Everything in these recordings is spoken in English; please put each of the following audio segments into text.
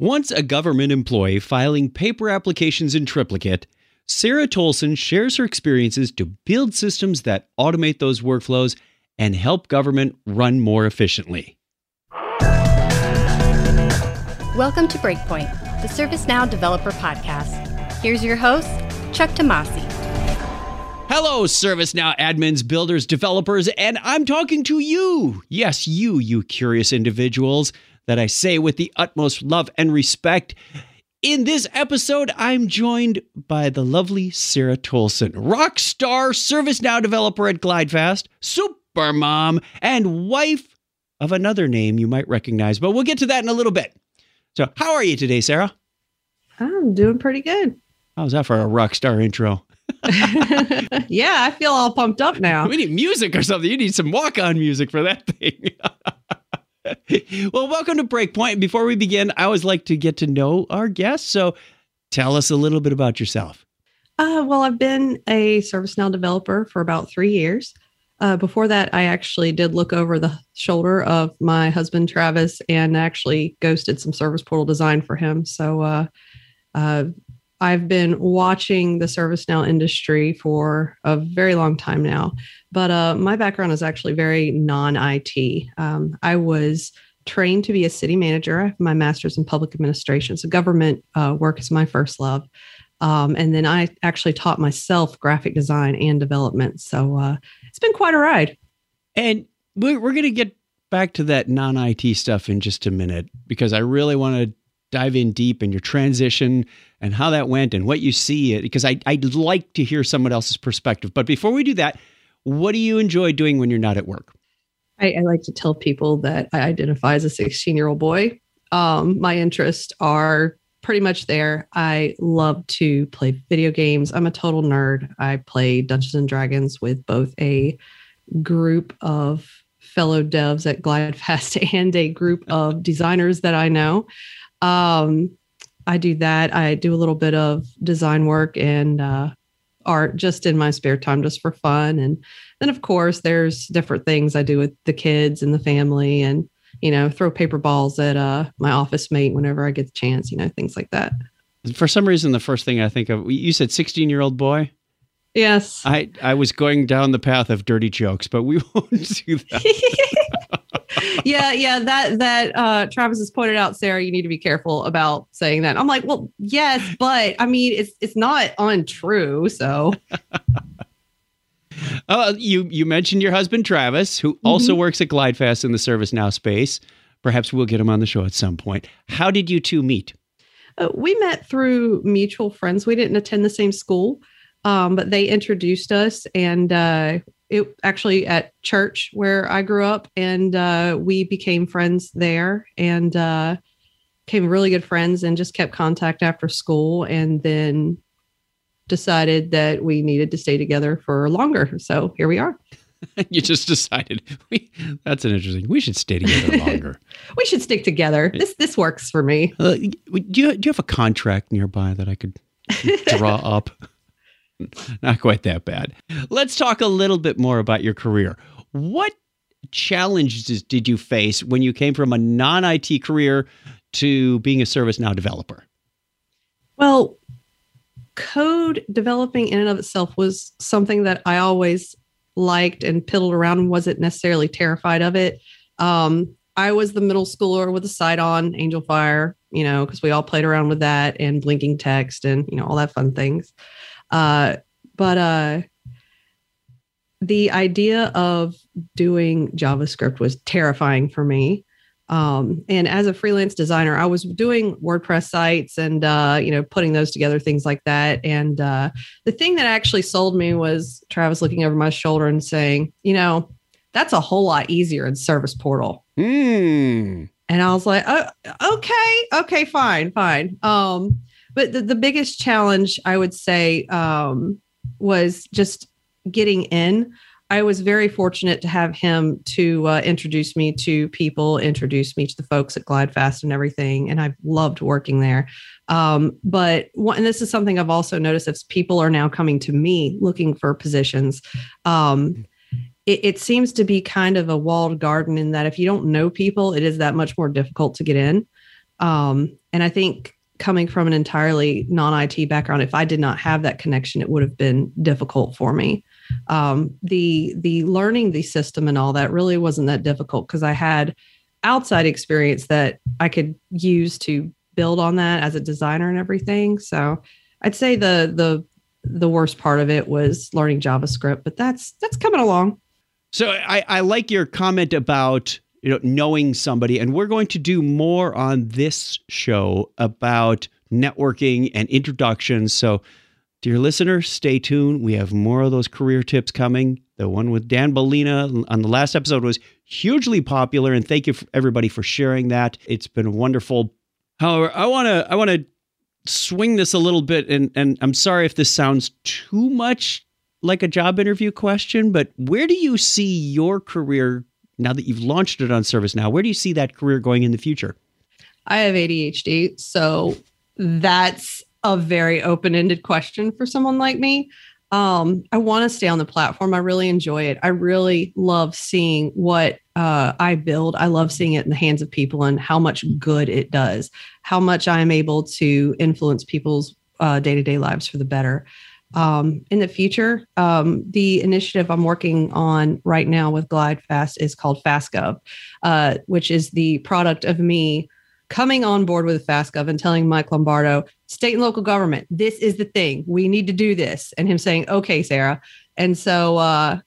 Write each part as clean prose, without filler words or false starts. Once a government employee filing paper applications in triplicate, Sarah Tolson shares her experiences to build systems that automate those workflows and help government run more efficiently. Welcome to Breakpoint, the ServiceNow Developer Podcast. Here's your host, Chuck Tomasi. Hello, ServiceNow admins, builders, developers, and I'm talking to you. Yes, you curious individuals that I say with the utmost love and respect. In this episode, I'm joined by the lovely Sarah Tolson, rock star ServiceNow developer at Glidefast, super mom, and wife of another name you might recognize, but we'll get to that in a little bit. So how are you today, Sarah? I'm doing pretty good. How's that for a rock star intro? Yeah, I feel all pumped up now. We need music or something. You need some walk-on music for that thing. Well, welcome to Breakpoint. Before we begin, I always like to get to know our guests. So tell us a little bit about yourself. Well, I've been a ServiceNow developer for about 3 years. Before that, I actually did look over the shoulder of my husband, Travis, and actually ghosted some service portal design for him. So I've been watching the ServiceNow industry for a very long time now. But my background is actually very non-IT. I was trained to be a city manager. I have my master's in public administration. So government work is my first love. And then I actually taught myself graphic design and development. So it's been quite a ride. And we're going to get back to that non-IT stuff in just a minute, because I really want to dive in deep in your transition and how that went and what you see it, because I'd like to hear someone else's perspective. But before we do that, what do you enjoy doing when you're not at work? I like to tell people that I identify as a 16-year-old boy. My interests are pretty much there. I love to play video games. I'm a total nerd. I play Dungeons and Dragons with both a group of fellow devs at GlideFast and a group of designers that I know. I do that. I do a little bit of design work and art just in my spare time, just for fun. And then, of course, there's different things I do with the kids and the family and, you know, throw paper balls at my office mate whenever I get the chance, you know, things like that. For some reason, the first thing I think of, you said 16-year-old boy? Yes. I was going down the path of dirty jokes, but we won't do that. Yeah. That Travis has pointed out, Sarah, you need to be careful about saying that. I'm like, well, yes, but I mean, it's not untrue. So you mentioned your husband, Travis, who also works at GlideFast in the ServiceNow space. Perhaps we'll get him on the show at some point. How did you two meet? We met through mutual friends. We didn't attend the same school, but they introduced us, and it actually at church where I grew up, and we became friends there and became really good friends and just kept contact after school, and then decided that we needed to stay together for longer. So here we are. You just decided that's an interesting, we should stay together longer. We should stick together. This works for me. Do you have a contract nearby that I could draw up? Not quite that bad. Let's talk a little bit more about your career. What challenges did you face when you came from a non-IT career to being a ServiceNow developer? Well, code developing in and of itself was something that I always liked and piddled around and wasn't necessarily terrified of it. I was the middle schooler with a sight on Angel Fire, you know, because we all played around with that and blinking text and, you know, all that fun things. But the idea of doing JavaScript was terrifying for me. And as a freelance designer, I was doing WordPress sites and, you know, putting those together, things like that. And the thing that actually sold me was Travis looking over my shoulder and saying, you know, that's a whole lot easier in Service Portal. And I was like, oh, okay, fine. But the biggest challenge, I would say, was just getting in. I was very fortunate to have him to introduce me to people, introduce me to the folks at GlideFast and everything. And I've loved working there. And this is something I've also noticed, if people are now coming to me looking for positions, it seems to be kind of a walled garden in that if you don't know people, it is that much more difficult to get in. And I think coming from an entirely non-IT background, if I did not have that connection, it would have been difficult for me. The learning the system and all that really wasn't that difficult because I had outside experience that I could use to build on that as a designer and everything. So I'd say the worst part of it was learning JavaScript, but that's coming along. So I like your comment about, you know, knowing somebody, and we're going to do more on this show about networking and introductions. So dear listener, stay tuned. We have more of those career tips coming. The one with Dan Bellina on the last episode was hugely popular, and thank you for everybody for sharing that. It's been wonderful. However, I want to swing this a little bit, and I'm sorry if this sounds too much like a job interview question, but where do you see your career now that you've launched it on ServiceNow? Where do you see that career going in the future? I have ADHD, so that's a very open-ended question for someone like me. I want to stay on the platform. I really enjoy it. I really love seeing what I build. I love seeing it in the hands of people and how much good it does, how much I am able to influence people's day-to-day lives for the better. In the future, the initiative I'm working on right now with Glidefast is called FastGov, which is the product of me coming on board with FastGov and telling Mike Lombardo, state and local government, this is the thing. We need to do this. And him saying, okay, Sarah. And so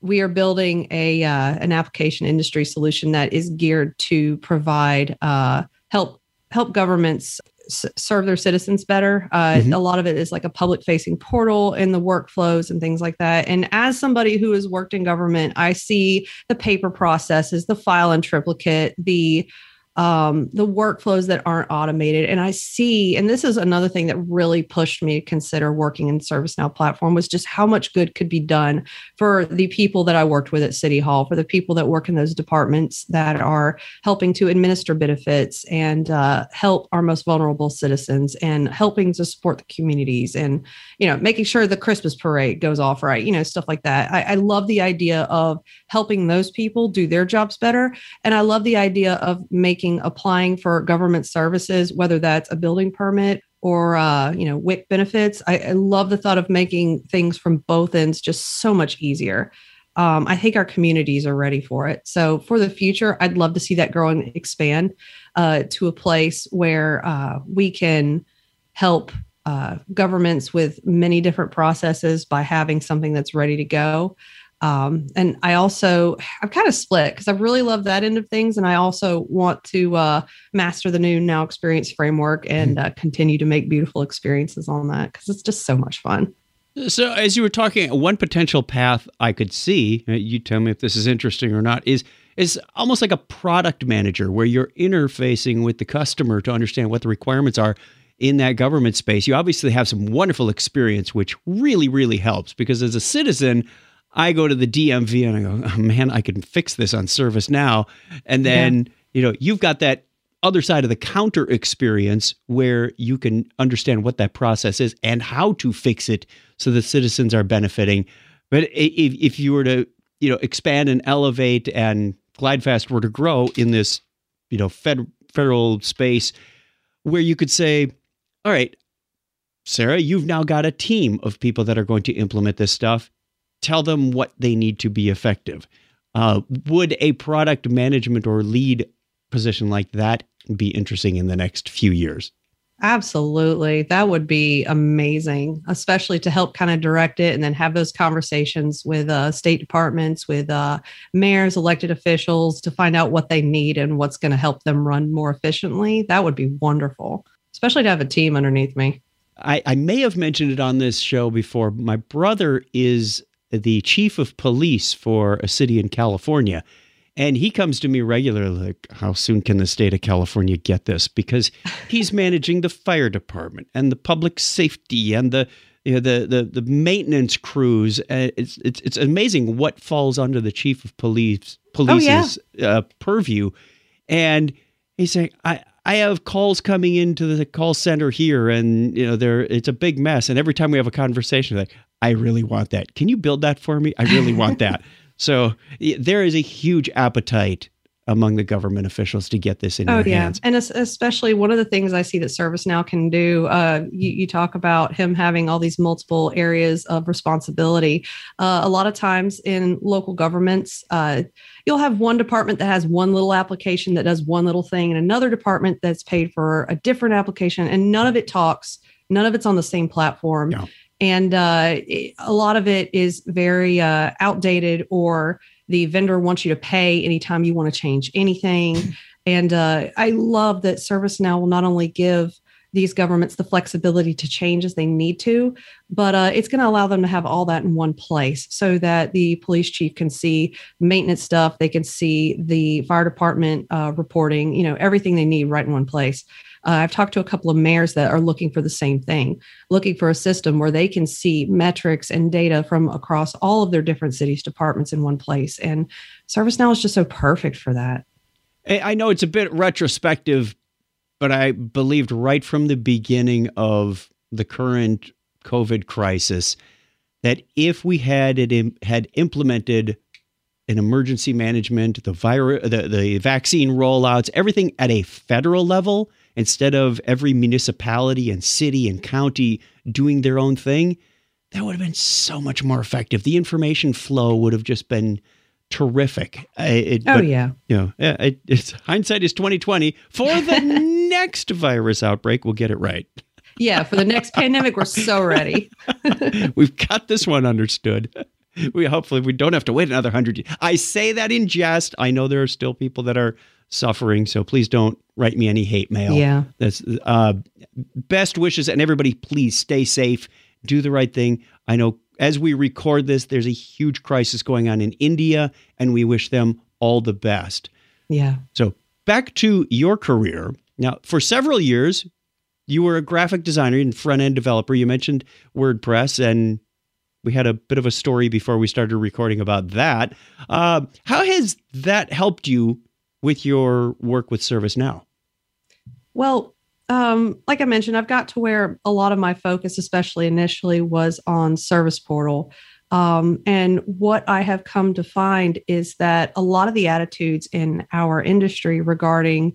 we are building an application industry solution that is geared to provide help governments serve their citizens better. A lot of it is like a public-facing portal and the workflows and things like that. And as somebody who has worked in government, I see the paper processes, the file and triplicate, the workflows that aren't automated. And I see, and this is another thing that really pushed me to consider working in ServiceNow platform, was just how much good could be done for the people that I worked with at City Hall, for the people that work in those departments that are helping to administer benefits and help our most vulnerable citizens and helping to support the communities and, you know, making sure the Christmas parade goes off right, you know, stuff like that. I love the idea of helping those people do their jobs better. And I love the idea of applying for government services, whether that's a building permit or, WIC benefits. I love the thought of making things from both ends just so much easier. I think our communities are ready for it. So for the future, I'd love to see that grow and expand to a place where we can help governments with many different processes by having something that's ready to go. And I'm kind of split because I really love that end of things. And I also want to master the new Now Experience framework and continue to make beautiful experiences on that because it's just so much fun. So as you were talking, one potential path I could see, you tell me if this is interesting or not, is almost like a product manager where you're interfacing with the customer to understand what the requirements are in that government space. You obviously have some wonderful experience, which really, really helps because as a citizen, I go to the DMV and I go, oh, man, I can fix this on ServiceNow. And then, you've got that other side of the counter experience where you can understand what that process is and how to fix it so the citizens are benefiting. But if you were to, expand and elevate and GlideFast were to grow in this, federal space where you could say, all right, Sarah, you've now got a team of people that are going to implement this stuff. Tell them what they need to be effective. Would a product management or lead position like that be interesting in the next few years? Absolutely. That would be amazing, especially to help kind of direct it and then have those conversations with state departments, with mayors, elected officials to find out what they need and what's going to help them run more efficiently. That would be wonderful, especially to have a team underneath me. I may have mentioned it on this show before. My brother is the chief of police for a city in California. And he comes to me regularly, like, how soon can the state of California get this? Because he's managing the fire department and the public safety and the maintenance crews. It's amazing what falls under the chief of police's purview. And he's saying, I have calls coming into the call center here and, it's a big mess. And every time we have a conversation, like, I really want that. Can you build that for me? I really want that. So there is a huge appetite among the government officials to get this in their hands. And especially one of the things I see that ServiceNow can do, you talk about him having all these multiple areas of responsibility. A lot of times in local governments, you'll have one department that has one little application that does one little thing and another department that's paid for a different application, and none of it talks, none of it's on the same platform. Yeah. And a lot of it is very outdated, or the vendor wants you to pay anytime you want to change anything. And I love that ServiceNow will not only give these governments the flexibility to change as they need to, but it's going to allow them to have all that in one place so that the police chief can see maintenance stuff. They can see the fire department reporting, you know, everything they need right in one place. I've talked to a couple of mayors that are looking for the same thing, looking for a system where they can see metrics and data from across all of their different cities' departments in one place. And ServiceNow is just so perfect for that. I know it's a bit retrospective, but I believed right from the beginning of the current COVID crisis that if we had implemented an emergency management, the vaccine rollouts, everything at a federal level, instead of every municipality and city and county doing their own thing, that would have been so much more effective. The information flow would have just been terrific. It's hindsight is 2020. For the next virus outbreak, we'll get it right. Yeah, for the next pandemic, we're so ready. We've got this one understood. Hopefully we don't have to wait another 100 years. I say that in jest. I know there are still people that are suffering, so please don't write me any hate mail. Yeah, that's best wishes, and everybody, please stay safe, do the right thing. I know as we record this, there's a huge crisis going on in India, and we wish them all the best. Yeah. So back to your career. Now, for several years, you were a graphic designer and front-end developer. You mentioned WordPress, and we had a bit of a story before we started recording about that. How has that helped you with your work with ServiceNow? Well, like I mentioned, I've got to where a lot of my focus, especially initially, was on Service Portal. And what I have come to find is that a lot of the attitudes in our industry regarding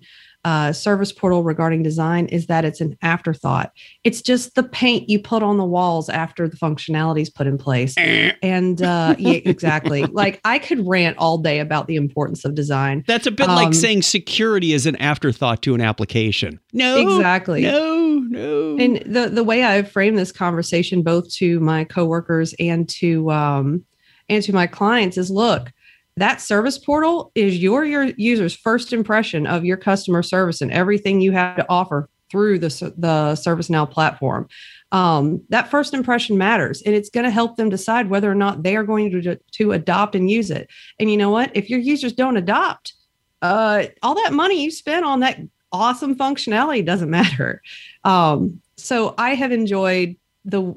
Service Portal, regarding design, is that it's an afterthought. It's just the paint you put on the walls after the functionality is put in place. And yeah, exactly. Like, I could rant all day about the importance of design. That's a bit like saying security is an afterthought to an application. No, exactly. No. And the way I frame this conversation, both to my coworkers and to my clients, is look, that Service Portal is your user's first impression of your customer service and everything you have to offer through the ServiceNow platform. That first impression matters, and it's going to help them decide whether or not they are going to adopt and use it. And you know what? If your users don't adopt, all that money you spent on that awesome functionality doesn't matter. So I have enjoyed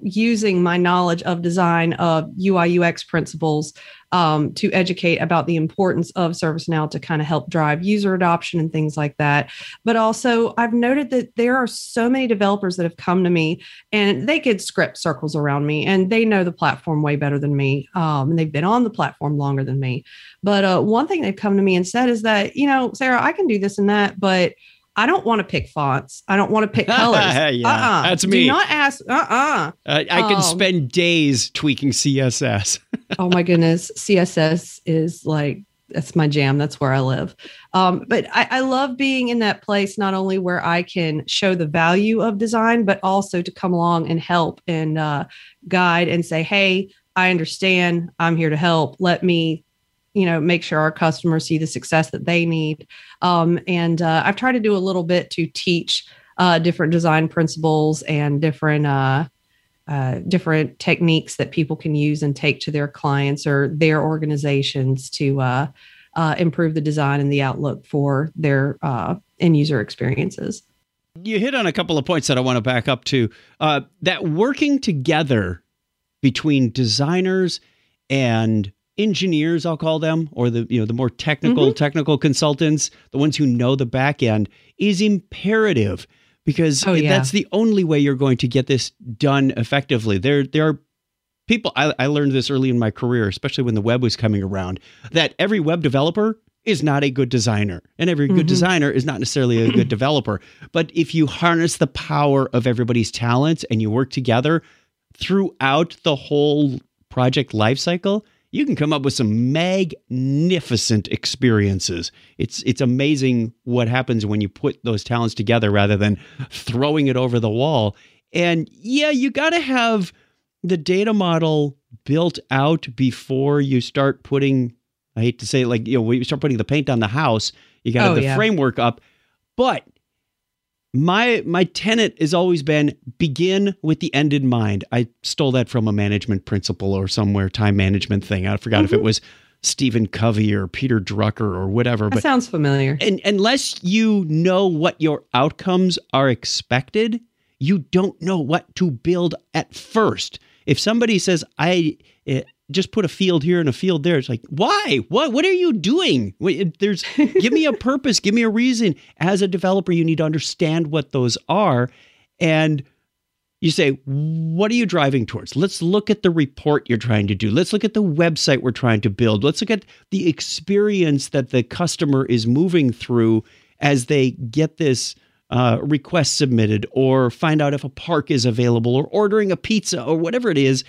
using my knowledge of design, of UI UX principles, to educate about the importance of ServiceNow to kind of help drive user adoption and things like that. But also, I've noted that there are so many developers that have come to me, and they could script circles around me, and they know the platform way better than me. And they've been on the platform longer than me. But one thing they've come to me and said is that, you know, Sarah, I can do this and that, but I don't want to pick fonts. I don't want to pick colors. Yeah, that's me. Do not ask. I can spend days tweaking CSS. Oh my goodness. CSS is like, that's my jam. That's where I live. But I love being in that place, not only where I can show the value of design, but also to come along and help and guide and say, hey, I understand. I'm here to help. Let me, you know, make sure our customers see the success that they need. And I've tried to do a little bit to teach different design principles and different techniques that people can use and take to their clients or their organizations to improve the design and the outlook for their end user experiences. You hit on a couple of points that I want to back up to. That working together between designers and engineers, I'll call them, or the more technical consultants, the ones who know the back end, is imperative, because that's the only way you're going to get this done effectively. There are people, I learned this early in my career, especially when the web was coming around, that every web developer is not a good designer, and every good designer is not necessarily a good developer. But if you harness the power of everybody's talents and you work together throughout the whole project lifecycle, you can come up with some magnificent experiences. It's amazing what happens when you put those talents together rather than throwing it over the wall. And yeah, you got to have the data model built out before you start putting, I hate to say it, like, you know, when you start putting the paint on the house, you got to have the framework up. But my tenet has always been begin with the end in mind. I stole that from a management principle or somewhere, time management thing. I forgot if it was Stephen Covey or Peter Drucker or whatever. That sounds familiar. And unless you know what your outcomes are expected, you don't know what to build at first. If somebody says, just put a field here and a field there. It's like, why? What are you doing? Give me a purpose. Give me a reason. As a developer, you need to understand what those are. And you say, what are you driving towards? Let's look at the report you're trying to do. Let's look at the website we're trying to build. Let's look at the experience that the customer is moving through as they get this request submitted, or find out if a park is available, or ordering a pizza, or whatever it is.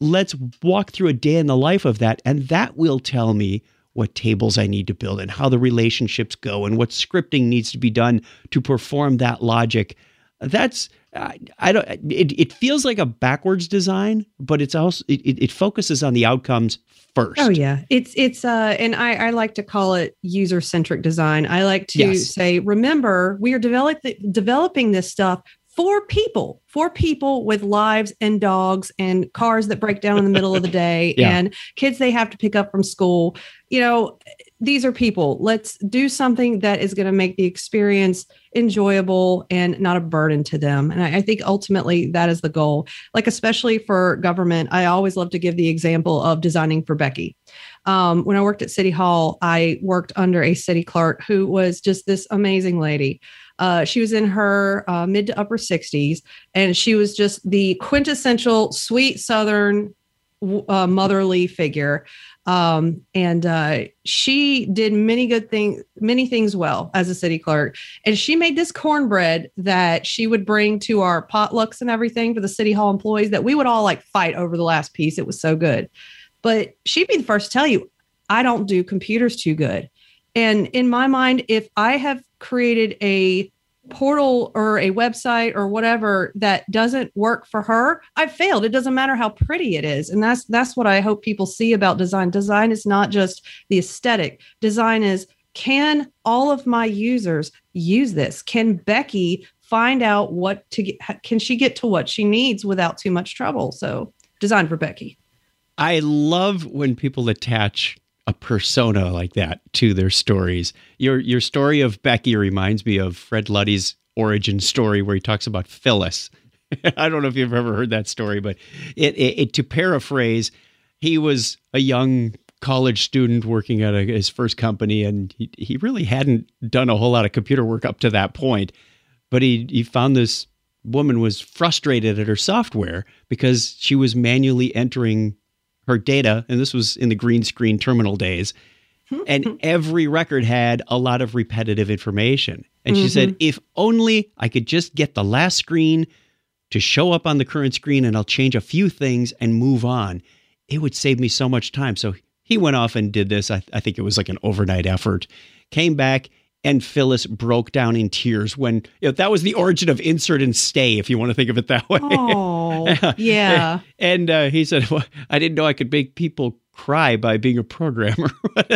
Let's walk through a day in the life of that, and that will tell me what tables I need to build and how the relationships go and what scripting needs to be done to perform that logic. That's it feels like a backwards design, but it's also it focuses on the outcomes first. Oh yeah, it's and I like to call it user-centric design. I like to say, remember, we are developing this stuff for people with lives and dogs and cars that break down in the middle of the day and kids they have to pick up from school. You know, these are people. Let's do something that is going to make the experience enjoyable and not a burden to them. And I think ultimately that is the goal. Like, especially for government, I always love to give the example of designing for Becky. When I worked at City Hall, I worked under a city clerk who was just this amazing lady. She was in her mid to upper 60s, and she was just the quintessential sweet Southern motherly figure. And she did many things well as a city clerk. And she made this cornbread that she would bring to our potlucks and everything for the City Hall employees that we would all like fight over the last piece. It was so good. But she'd be the first to tell you, I don't do computers too good. And in my mind, if I have created a portal or a website or whatever that doesn't work for her, I've failed. It doesn't matter how pretty it is. And that's what I hope people see about design. Design is not just the aesthetic. Design is, can all of my users use this? Can Becky find out what to get? Can she get to what she needs without too much trouble? So design for Becky. I love when people attach a persona like that to their stories. Your story of Becky reminds me of Fred Luddy's origin story where he talks about Phyllis. I don't know if you've ever heard that story, but it to paraphrase, he was a young college student working at his first company, and he really hadn't done a whole lot of computer work up to that point. But he found this woman was frustrated at her software because she was manually entering her data, and this was in the green screen terminal days, and every record had a lot of repetitive information. And she said, if only I could just get the last screen to show up on the current screen, and I'll change a few things and move on. It would save me so much time. So he went off and did this. I think it was like an overnight effort. Came back, and Phyllis broke down in tears when, you know, that was the origin of insert and stay, if you want to think of it that way. Oh, yeah. And he said, well, I didn't know I could make people cry by being a programmer.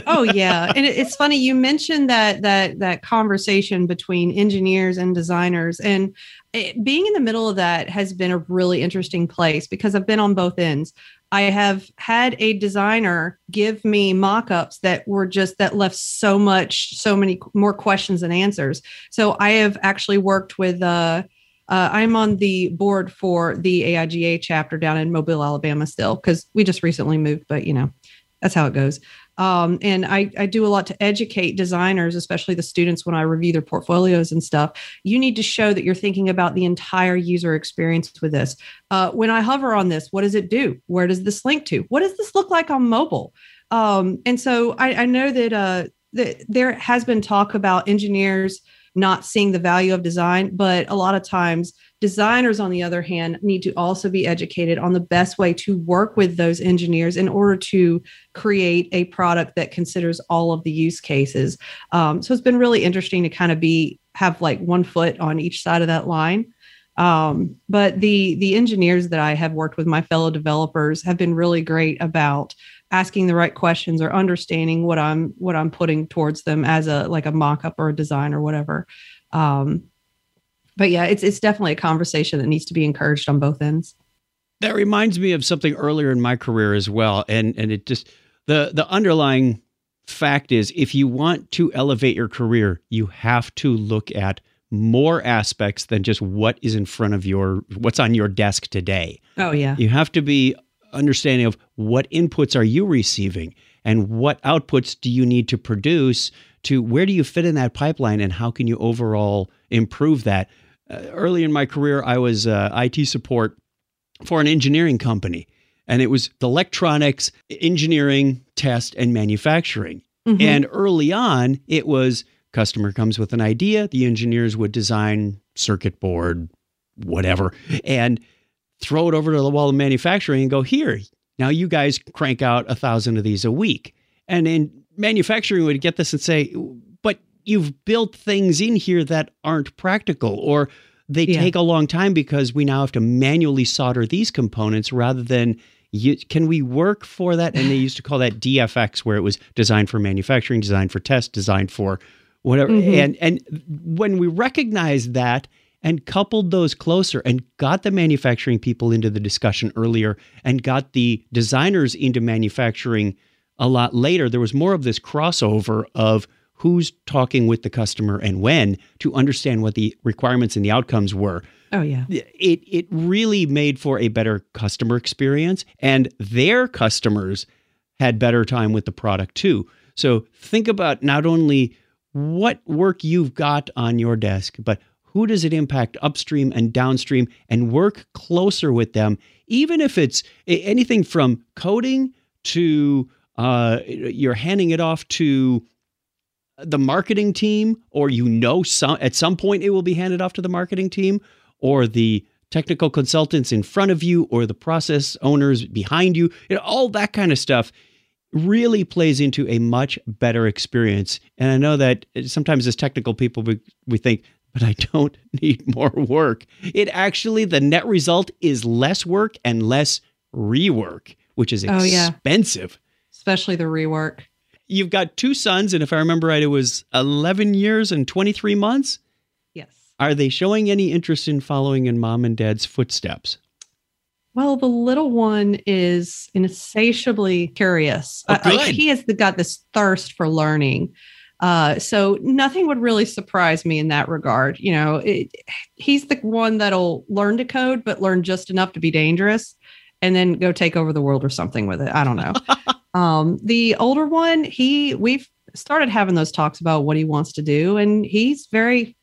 Oh, yeah. And it's funny. You mentioned that conversation between engineers and designers. And being in the middle of that has been a really interesting place because I've been on both ends. I have had a designer give me mock-ups that left so many more questions than answers. So I have actually worked with, I'm on the board for the AIGA chapter down in Mobile, Alabama still, because we just recently moved, but you know, that's how it goes. And I do a lot to educate designers, especially the students, when I review their portfolios and stuff. You need to show that you're thinking about the entire user experience with this. When I hover on this, what does it do? Where does this link to? What does this look like on mobile? And so I know that there has been talk about engineers not seeing the value of design, but a lot of times designers, on the other hand, need to also be educated on the best way to work with those engineers in order to create a product that considers all of the use cases. So it's been really interesting to kind of have like one foot on each side of that line. But the engineers that I have worked with, my fellow developers, have been really great about asking the right questions or understanding what I'm putting towards them as a mock-up or a design or whatever. But yeah, it's definitely a conversation that needs to be encouraged on both ends. That reminds me of something earlier in my career as well. And it just, the underlying fact is, if you want to elevate your career, you have to look at more aspects than just what is in front of what's on your desk today. Oh yeah. You have to be understanding of what inputs are you receiving and what outputs do you need to produce, to where do you fit in that pipeline and how can you overall improve that. Early in my career, I was IT support for an engineering company, and it was electronics, engineering, test, and manufacturing. Mm-hmm. And early on, it was customer comes with an idea, the engineers would design circuit board, whatever, and throw it over to the wall of manufacturing and go, here, now you guys crank out 1,000 of these a week. And in manufacturing would get this and say, but you've built things in here that aren't practical, or they take a long time because we now have to manually solder these components rather than, can we work for that? And they used to call that DFX, where it was designed for manufacturing, designed for test, designed for whatever. Mm-hmm. And when we recognized that, and coupled those closer and got the manufacturing people into the discussion earlier and got the designers into manufacturing a lot later, there was more of this crossover of who's talking with the customer and when, to understand what the requirements and the outcomes were. Oh, yeah. It really made for a better customer experience, and their customers had better time with the product too. So think about not only what work you've got on your desk, but who does it impact upstream and downstream, and work closer with them, even if it's anything from coding to you're handing it off to the marketing team, or at some point it will be handed off to the marketing team, or the technical consultants in front of you, or the process owners behind you. All that kind of stuff really plays into a much better experience. And I know that sometimes as technical people, we think, but I don't need more work. It actually, the net result is less work and less rework, which is expensive. Yeah. Especially the rework. You've got two sons, and if I remember right, it was 11 years and 23 months? Yes. Are they showing any interest in following in mom and dad's footsteps? Well, the little one is insatiably curious. Oh, good. He has got this thirst for learning. So nothing would really surprise me in that regard. You know, he's the one that'll learn to code, but learn just enough to be dangerous and then go take over the world or something with it. I don't know. The older one, we've started having those talks about what he wants to do, and he's very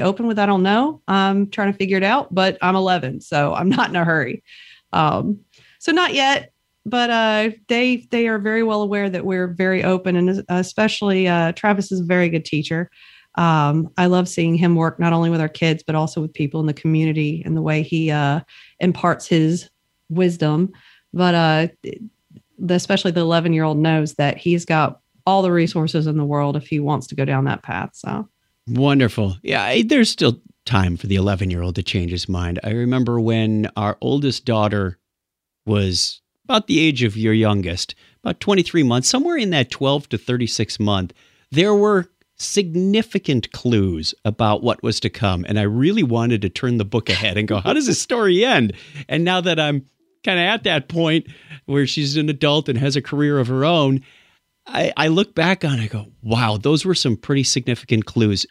open with, I don't know, I'm trying to figure it out, but I'm 11, so I'm not in a hurry. So not yet. But they are very well aware that we're very open, and especially Travis is a very good teacher. I love seeing him work not only with our kids, but also with people in the community and the way he imparts his wisdom. But especially the 11-year-old knows that he's got all the resources in the world if he wants to go down that path. So wonderful. Yeah, there's still time for the 11-year-old to change his mind. I remember when our oldest daughter was about the age of your youngest, about 23 months, somewhere in that 12 to 36 month, there were significant clues about what was to come. And I really wanted to turn the book ahead and go, how does this story end? And now that I'm kind of at that point where she's an adult and has a career of her own, I look back on it and go, wow, those were some pretty significant clues.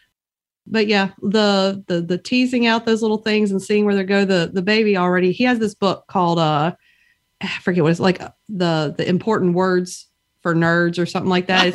But yeah, the teasing out those little things and seeing where they go, the baby already, he has this book called, I forget what it's like, the important words for nerds or something like that.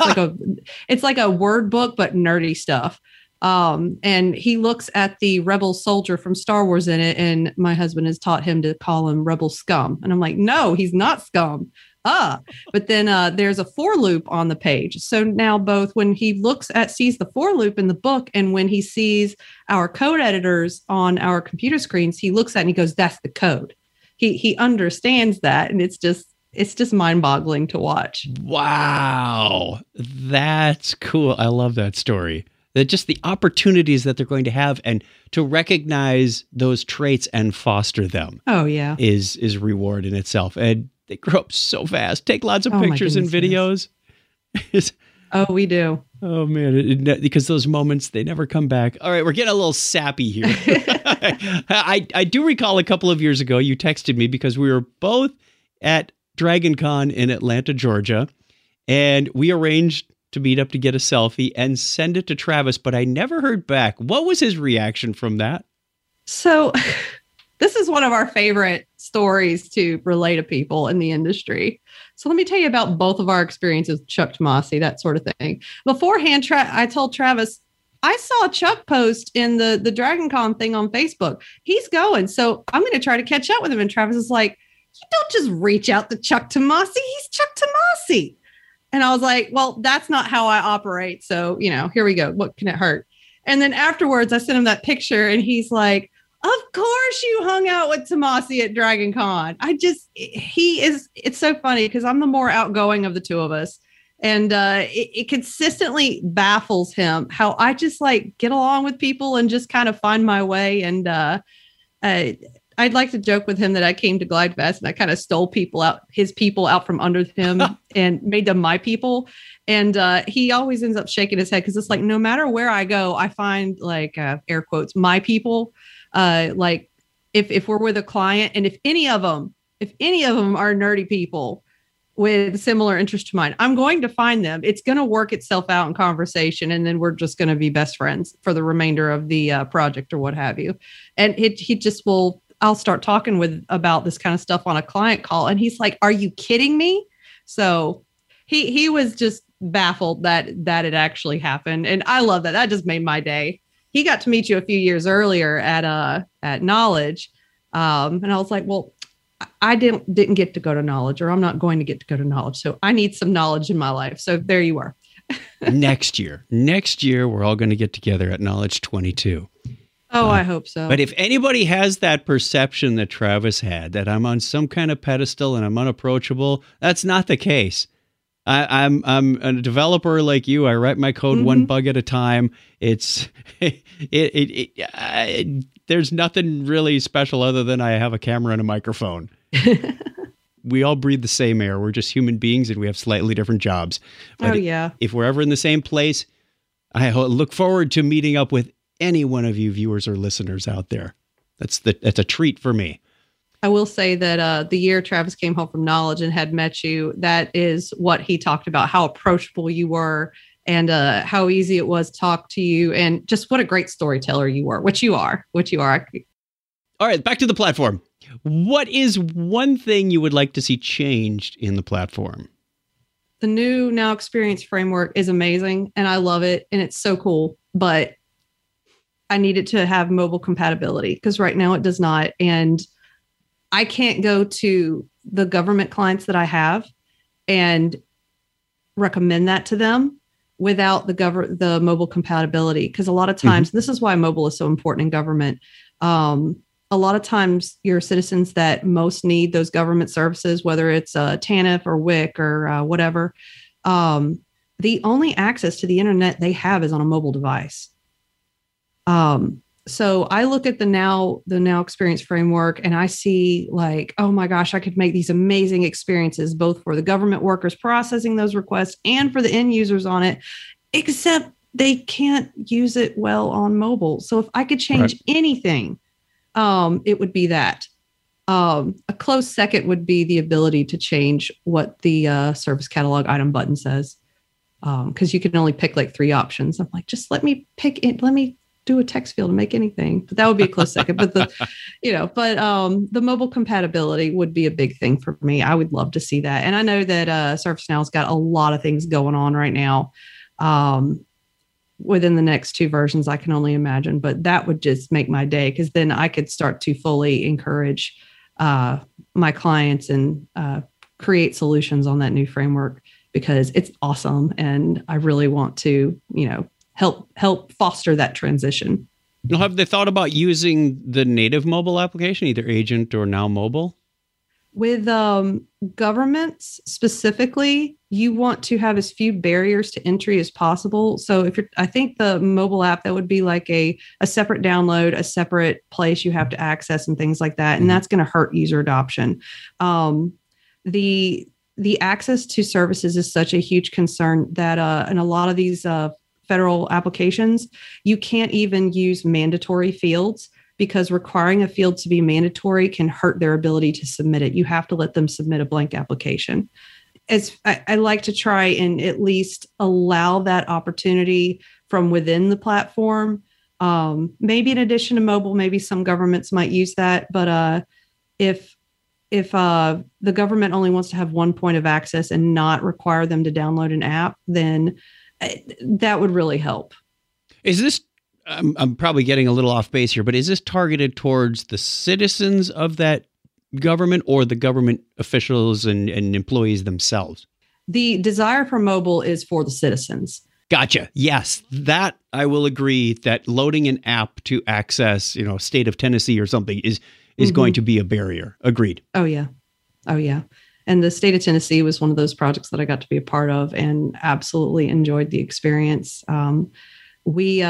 It's like a word book, but nerdy stuff. And he looks at the rebel soldier from Star Wars in it. And my husband has taught him to call him rebel scum. And I'm like, no, he's not scum. But then there's a for loop on the page. So now both when he sees the for loop in the book and when he sees our code editors on our computer screens, he looks at it and he goes, that's the code. He understands that. And it's just mind boggling to watch. Wow. That's cool. I love that story. That just the opportunities that they're going to have and to recognize those traits and foster them. Oh yeah. Is reward in itself. And they grow up so fast. Take lots of pictures and videos. Oh, we do. Oh, man. Because those moments, they never come back. All right. We're getting a little sappy here. I do recall a couple of years ago, you texted me because we were both at Dragon Con in Atlanta, Georgia, and we arranged to meet up to get a selfie and send it to Travis, but I never heard back. What was his reaction from that? So this is one of our favorite stories to relay to people in the industry. So let me tell you about both of our experiences, Chuck Tomasi, that sort of thing. Beforehand, I told Travis, I saw Chuck post in the Dragon Con thing on Facebook. He's going, so I'm going to try to catch up with him. And Travis is like, you don't just reach out to Chuck Tomasi. He's Chuck Tomasi. And I was like, well, that's not how I operate. So, here we go. What can it hurt? And then afterwards, I sent him that picture and he's like, of course you hung out with Tomasi at Dragon Con. It's so funny because I'm the more outgoing of the two of us. And it consistently baffles him how I just like get along with people and just kind of find my way. And I'd like to joke with him that I came to Glidefast and I kind of stole his people out from under him and made them my people. And he always ends up shaking his head because it's like, no matter where I go, I find like air quotes, my people. Like if we're with a client and if any of them are nerdy people with similar interest to mine, I'm going to find them. It's going to work itself out in conversation. And then we're just going to be best friends for the remainder of the project or what have you. And I'll start talking about this kind of stuff on a client call. And he's like, are you kidding me? So he was just baffled that it actually happened. And I love that. That just made my day. He got to meet you a few years earlier at Knowledge. And I was like, well, I didn't get to go to Knowledge, or I'm not going to get to go to Knowledge. So I need some knowledge in my life. So there you are. Next year, we're all going to get together at Knowledge 22. Oh, I hope so. But if anybody has that perception that Travis had, that I'm on some kind of pedestal and I'm unapproachable, that's not the case. I'm a developer like you. I write my code one bug at a time. There's nothing really special other than I have a camera and a microphone. We all breathe the same air. We're just human beings and we have slightly different jobs. But if we're ever in the same place, I look forward to meeting up with any one of you viewers or listeners out there. That's a treat for me. I will say that the year Travis came home from Knowledge and had met you, that is what he talked about, how approachable you were and how easy it was to talk to you and just what a great storyteller you were, which you are. All right, back to the platform. What is one thing you would like to see changed in the platform? The new Now Experience framework is amazing and I love it and it's so cool, but I need it to have mobile compatibility because right now it does not. And I can't go to the government clients that I have and recommend that to them without the mobile compatibility. Because a lot of times, this is why mobile is so important in government. A lot of times your citizens that most need those government services, whether it's TANF or WIC or whatever, the only access to the internet they have is on a mobile device. So I look at the Now Experience framework and I see like, oh my gosh, I could make these amazing experiences, both for the government workers processing those requests and for the end users on it, except they can't use it well on mobile. So if I could change anything, it would be that. A close second would be the ability to change what the service catalog item button says. Because you can only pick like three options. I'm like, just let me pick it. Let me do a text field and make anything, but that would be a close second. But the mobile compatibility would be a big thing for me. I would love to see that. And I know that ServiceNow's got a lot of things going on right now. Within the next two versions, I can only imagine, but that would just make my day. Cause then I could start to fully encourage my clients and create solutions on that new framework because it's awesome. And I really want to, you know, help foster that transition. Now, have they thought about using the native mobile application, either Agent or Now Mobile? With governments specifically, you want to have as few barriers to entry as possible. So if you're, I think the mobile app, that would be like a separate download, a separate place you have to access and things like that. And that's going to hurt user adoption. The access to services is such a huge concern that in a lot of these federal applications, you can't even use mandatory fields, because requiring a field to be mandatory can hurt their ability to submit it. You have to let them submit a blank application. As I like to try and at least allow that opportunity from within the platform. Maybe in addition to mobile, maybe some governments might use that. But if the government only wants to have one point of access and not require them to download an app, then that would really help. Is this, I'm probably getting a little off base here, but is this targeted towards the citizens of that government or the government officials and employees themselves? The desire for mobile is for the citizens. Gotcha. Yes, that I will agree that loading an app to access, you know, state of Tennessee or something is going to be a barrier. Agreed. Oh, yeah. And the state of Tennessee was one of those projects that I got to be a part of and absolutely enjoyed the experience. We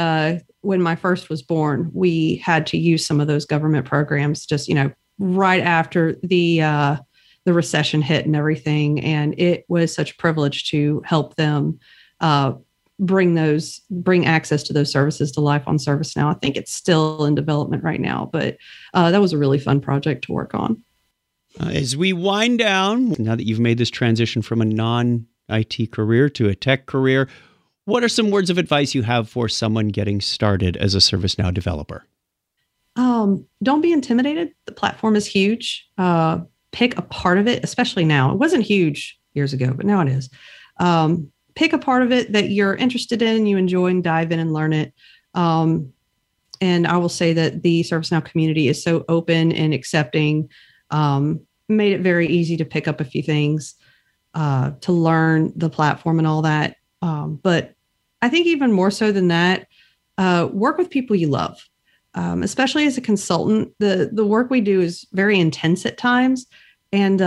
when my first was born, we had to use some of those government programs just, you know, right after the recession hit and everything. And it was such a privilege to help them bring access to those services to life on ServiceNow. I think it's still in development right now, but that was a really fun project to work on. As we wind down, now that you've made this transition from a non-IT career to a tech career, what are some words of advice you have for someone getting started as a ServiceNow developer? Don't be intimidated. The platform is huge. Pick a part of it, especially now. It wasn't huge years ago, but now it is. Pick a part of it that you're interested in, you enjoy, and dive in and learn it. And I will say that the ServiceNow community is so open and accepting, made it very easy to pick up a few things, to learn the platform and all that. But I think even more so than that, work with people you love, especially as a consultant. The work we do is very intense at times, and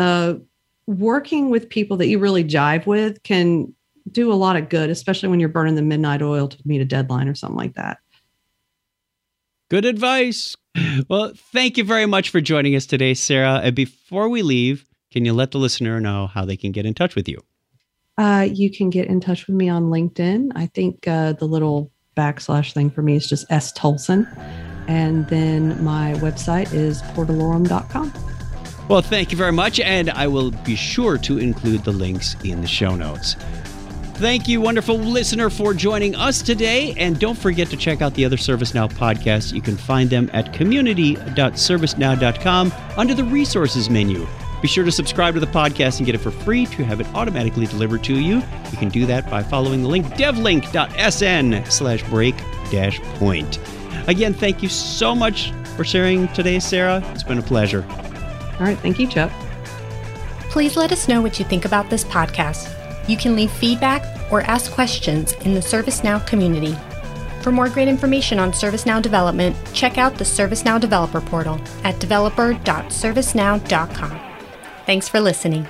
working with people that you really jive with can do a lot of good, especially when you're burning the midnight oil to meet a deadline or something like that. Good advice. Well, thank you very much for joining us today, Sarah. And before we leave, can you let the listener know how they can get in touch with you? You can get in touch with me on LinkedIn. I think the little / thing for me is just S. Tolson. And then my website is portalorum.com. Well, thank you very much. And I will be sure to include the links in the show notes. Thank you, wonderful listener, for joining us today. And don't forget to check out the other ServiceNow podcasts. You can find them at community.servicenow.com under the resources menu. Be sure to subscribe to the podcast and get it for free to have it automatically delivered to you. You can do that by following the link devlink.sn/break-point. Again, thank you so much for sharing today, Sarah. It's been a pleasure. All right. Thank you, Chuck. Please let us know what you think about this podcast. You can leave feedback or ask questions in the ServiceNow community. For more great information on ServiceNow development, check out the ServiceNow Developer Portal at developer.servicenow.com. Thanks for listening.